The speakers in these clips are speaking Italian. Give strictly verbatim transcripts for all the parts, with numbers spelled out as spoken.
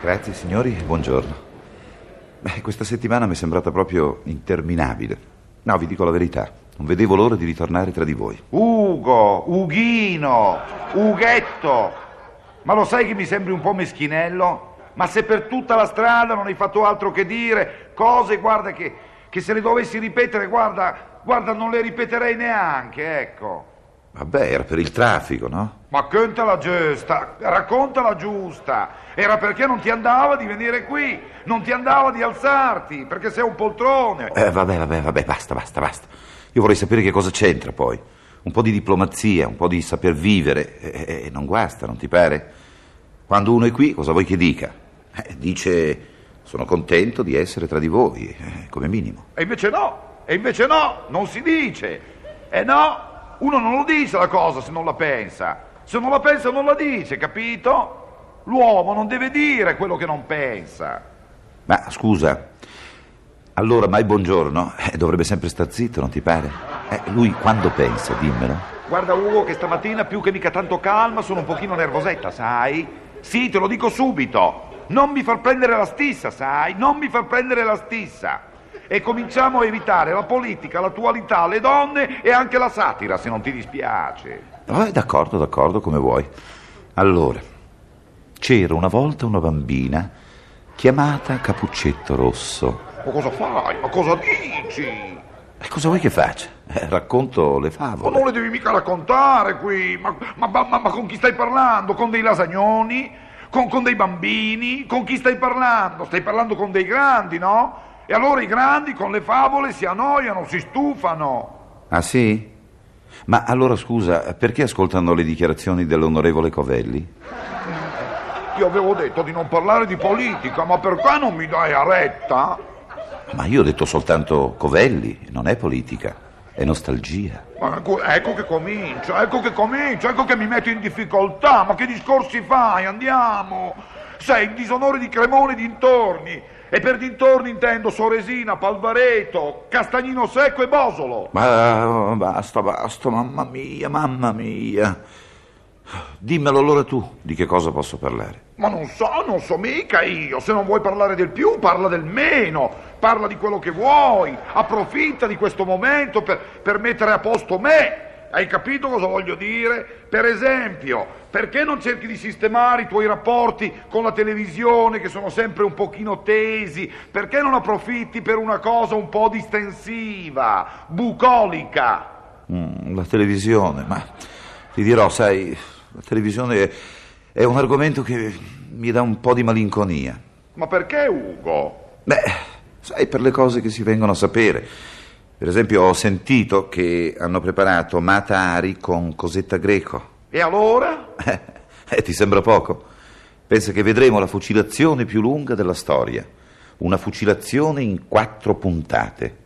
Grazie signori, buongiorno. Beh, questa settimana mi è sembrata proprio interminabile. No, vi dico la verità, non vedevo l'ora di ritornare tra di voi. Ugo, Ughino, Ughetto, ma lo sai che mi sembri un po' meschinello? Ma se per tutta la strada non hai fatto altro che dire cose, guarda che, che se le dovessi ripetere, guarda, guarda non le ripeterei neanche, ecco. Vabbè, era per il traffico, no? Ma conta la gesta, raccontala giusta. Era perché non ti andava di venire qui, non ti andava di alzarti, perché sei un poltrone. Eh, vabbè, vabbè, vabbè, basta, basta, basta. Io vorrei sapere che cosa c'entra poi. Un po' di diplomazia, un po' di saper vivere, eh, eh, non guasta, non ti pare? Quando uno è qui, cosa vuoi che dica? Eh, dice, sono contento di essere tra di voi, eh, come minimo. E invece no, e invece no, non si dice. E no... Uno non lo dice la cosa se non la pensa. Se non la pensa non la dice, capito? L'uomo non deve dire quello che non pensa. Ma scusa, allora mai buongiorno eh, dovrebbe sempre star zitto, non ti pare? Eh, lui quando pensa, dimmelo. Guarda Ugo, che stamattina più che mica tanto calma sono un pochino nervosetta, sai? Sì, te lo dico subito. Non mi far prendere la stissa, sai? Non mi far prendere la stissa. E cominciamo a evitare la politica, l'attualità, le donne e anche la satira, se non ti dispiace. Oh, d'accordo, d'accordo, come vuoi. Allora, c'era una volta una bambina chiamata Cappuccetto Rosso. Ma cosa fai? Ma cosa dici? E cosa vuoi che faccia? Eh, racconto le favole. Ma non le devi mica raccontare qui. Ma, ma, ma, ma con chi stai parlando? Con dei lasagnoni? Con, con dei bambini? Con chi stai parlando? Stai parlando con dei grandi, no? E allora i grandi con le favole si annoiano, si stufano. Ah sì? Ma allora scusa, perché ascoltano le dichiarazioni dell'onorevole Covelli? Io avevo detto di non parlare di politica, ma perché non mi dai a retta? Ma io ho detto soltanto Covelli, non è politica, è nostalgia. Ma ecco, ecco che comincio, ecco che comincio, ecco che mi metto in difficoltà. Ma che discorsi fai? Andiamo! Sei in disonore di Cremone e dintorni. E per dintorni intendo Soresina, Palvareto, Castagnino Secco e Bosolo. Ma basta, basta, mamma mia, mamma mia. Dimmelo allora tu, di che cosa posso parlare? Ma non so, non so mica io. Se non vuoi parlare del più, parla del meno. Parla di quello che vuoi. Approfitta di questo momento per, per mettere a posto me. Hai capito cosa voglio dire? Per esempio, perché non cerchi di sistemare i tuoi rapporti con la televisione che sono sempre un pochino tesi? Perché non approfitti per una cosa un po' distensiva, bucolica? Mm, la televisione, ma ti dirò, sai, la televisione è, è un argomento che mi dà un po' di malinconia. Ma perché, Ugo? Beh, sai, per le cose che si vengono a sapere. Per esempio ho sentito che hanno preparato Mata Ari con Cosetta Greco. E allora? Eh, eh, ti sembra poco? Pensa che vedremo la fucilazione più lunga della storia. Una fucilazione in quattro puntate.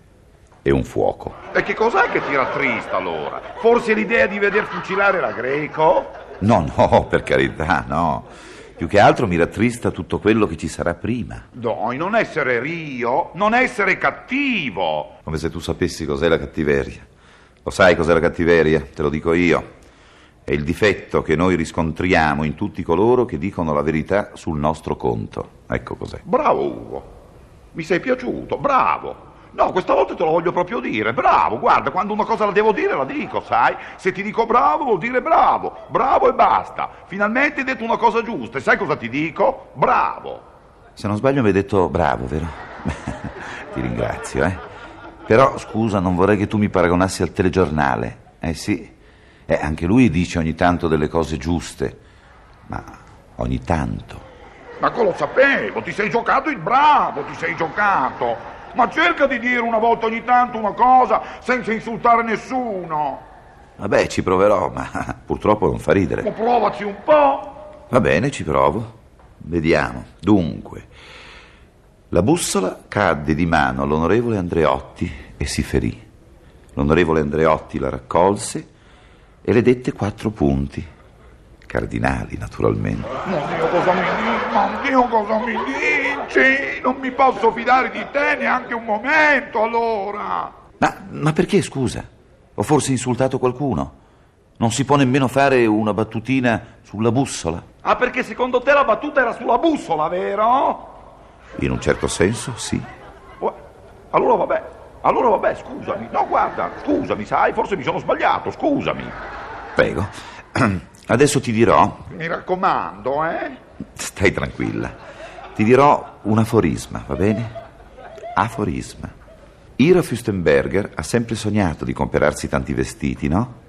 E un fuoco. E che cos'è che ti rattrista allora? Forse l'idea di veder fucilare la Greco? No, no, per carità, no. Più che altro mi rattrista tutto quello che ci sarà prima. Dai, non essere rio, non essere cattivo. Come se tu sapessi cos'è la cattiveria. Lo sai cos'è la cattiveria? Te lo dico io. È il difetto che noi riscontriamo in tutti coloro che dicono la verità sul nostro conto. Ecco cos'è. Bravo Ugo, mi sei piaciuto, bravo. No, questa volta te lo voglio proprio dire, bravo, guarda, quando una cosa la devo dire la dico, sai? Se ti dico bravo vuol dire bravo, bravo e basta. Finalmente hai detto una cosa giusta e sai cosa ti dico? Bravo. Se non sbaglio mi hai detto bravo, vero? Ti ringrazio, eh. Però, scusa, non vorrei che tu mi paragonassi al telegiornale. Eh sì, eh, anche lui dice ogni tanto delle cose giuste, ma ogni tanto. Ma quello sapevo, ti sei giocato il bravo, ti sei giocato. Ma cerca di dire una volta ogni tanto una cosa senza insultare nessuno. Vabbè, ci proverò, ma purtroppo non fa ridere. Ma provaci un po'. Va bene, ci provo. Vediamo. Dunque, La bussola cadde di mano all'onorevole Andreotti e si ferì. L'onorevole Andreotti la raccolse e le dette quattro punti, cardinali naturalmente. Non io cosa mi dici, non io cosa mi dici, non mi posso fidare di te neanche un momento allora. Ma, ma perché scusa? Ho forse insultato qualcuno? Non si può nemmeno fare una battutina sulla bussola? Ah, perché secondo te la battuta era sulla bussola, vero? In un certo senso, sì. Allora vabbè, allora vabbè, scusami. No, guarda, scusami, sai, forse mi sono sbagliato, scusami. Prego, adesso ti dirò... Mi raccomando, eh? Stai tranquilla. Ti dirò un aforisma, va bene? Aforisma. Ira Füstenberger ha sempre sognato di comprarsi tanti vestiti, no?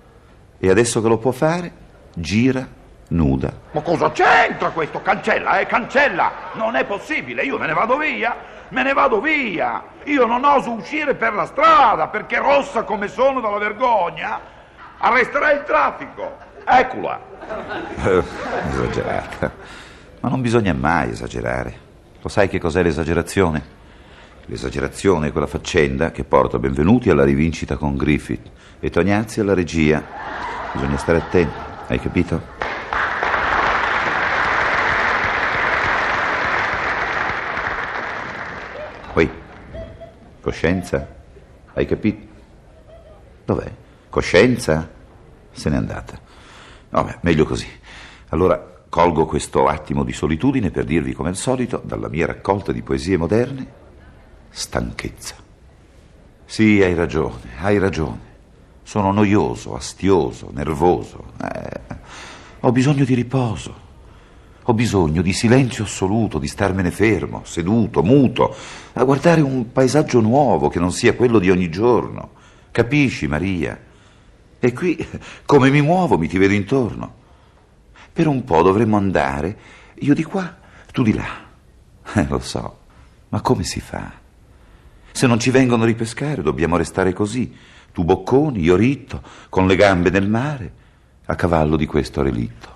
E adesso che lo può fare, gira... nuda. Ma cosa c'entra questo? Cancella, eh, cancella! Non è possibile, io me ne vado via, me ne vado via! Io non oso uscire per la strada, perché rossa come sono dalla vergogna, arresterà il traffico. Eccola! Eh, esagerata. Ma non bisogna mai esagerare. Lo sai che cos'è l'esagerazione? L'esagerazione è quella faccenda che porta Benvenuti alla rivincita con Griffith e Tognazzi alla regia. Bisogna stare attenti, hai capito? Poi, coscienza? Hai capito? Dov'è? Coscienza? Se n'è andata. Vabbè, meglio così. Allora, colgo questo attimo di solitudine per dirvi, come al solito, dalla mia raccolta di poesie moderne, stanchezza. Sì, hai ragione, hai ragione. Sono noioso, astioso, nervoso. Eh, ho bisogno di riposo. Ho bisogno di silenzio assoluto, di starmene fermo, seduto, muto, a guardare un paesaggio nuovo che non sia quello di ogni giorno. Capisci, Maria? E qui, come mi muovo, mi ti vedo intorno. Per un po' dovremmo andare, io di qua, tu di là. Eh, lo so, ma come si fa? Se non ci vengono a ripescare, dobbiamo restare così, tu bocconi, io ritto, con le gambe nel mare, a cavallo di questo relitto.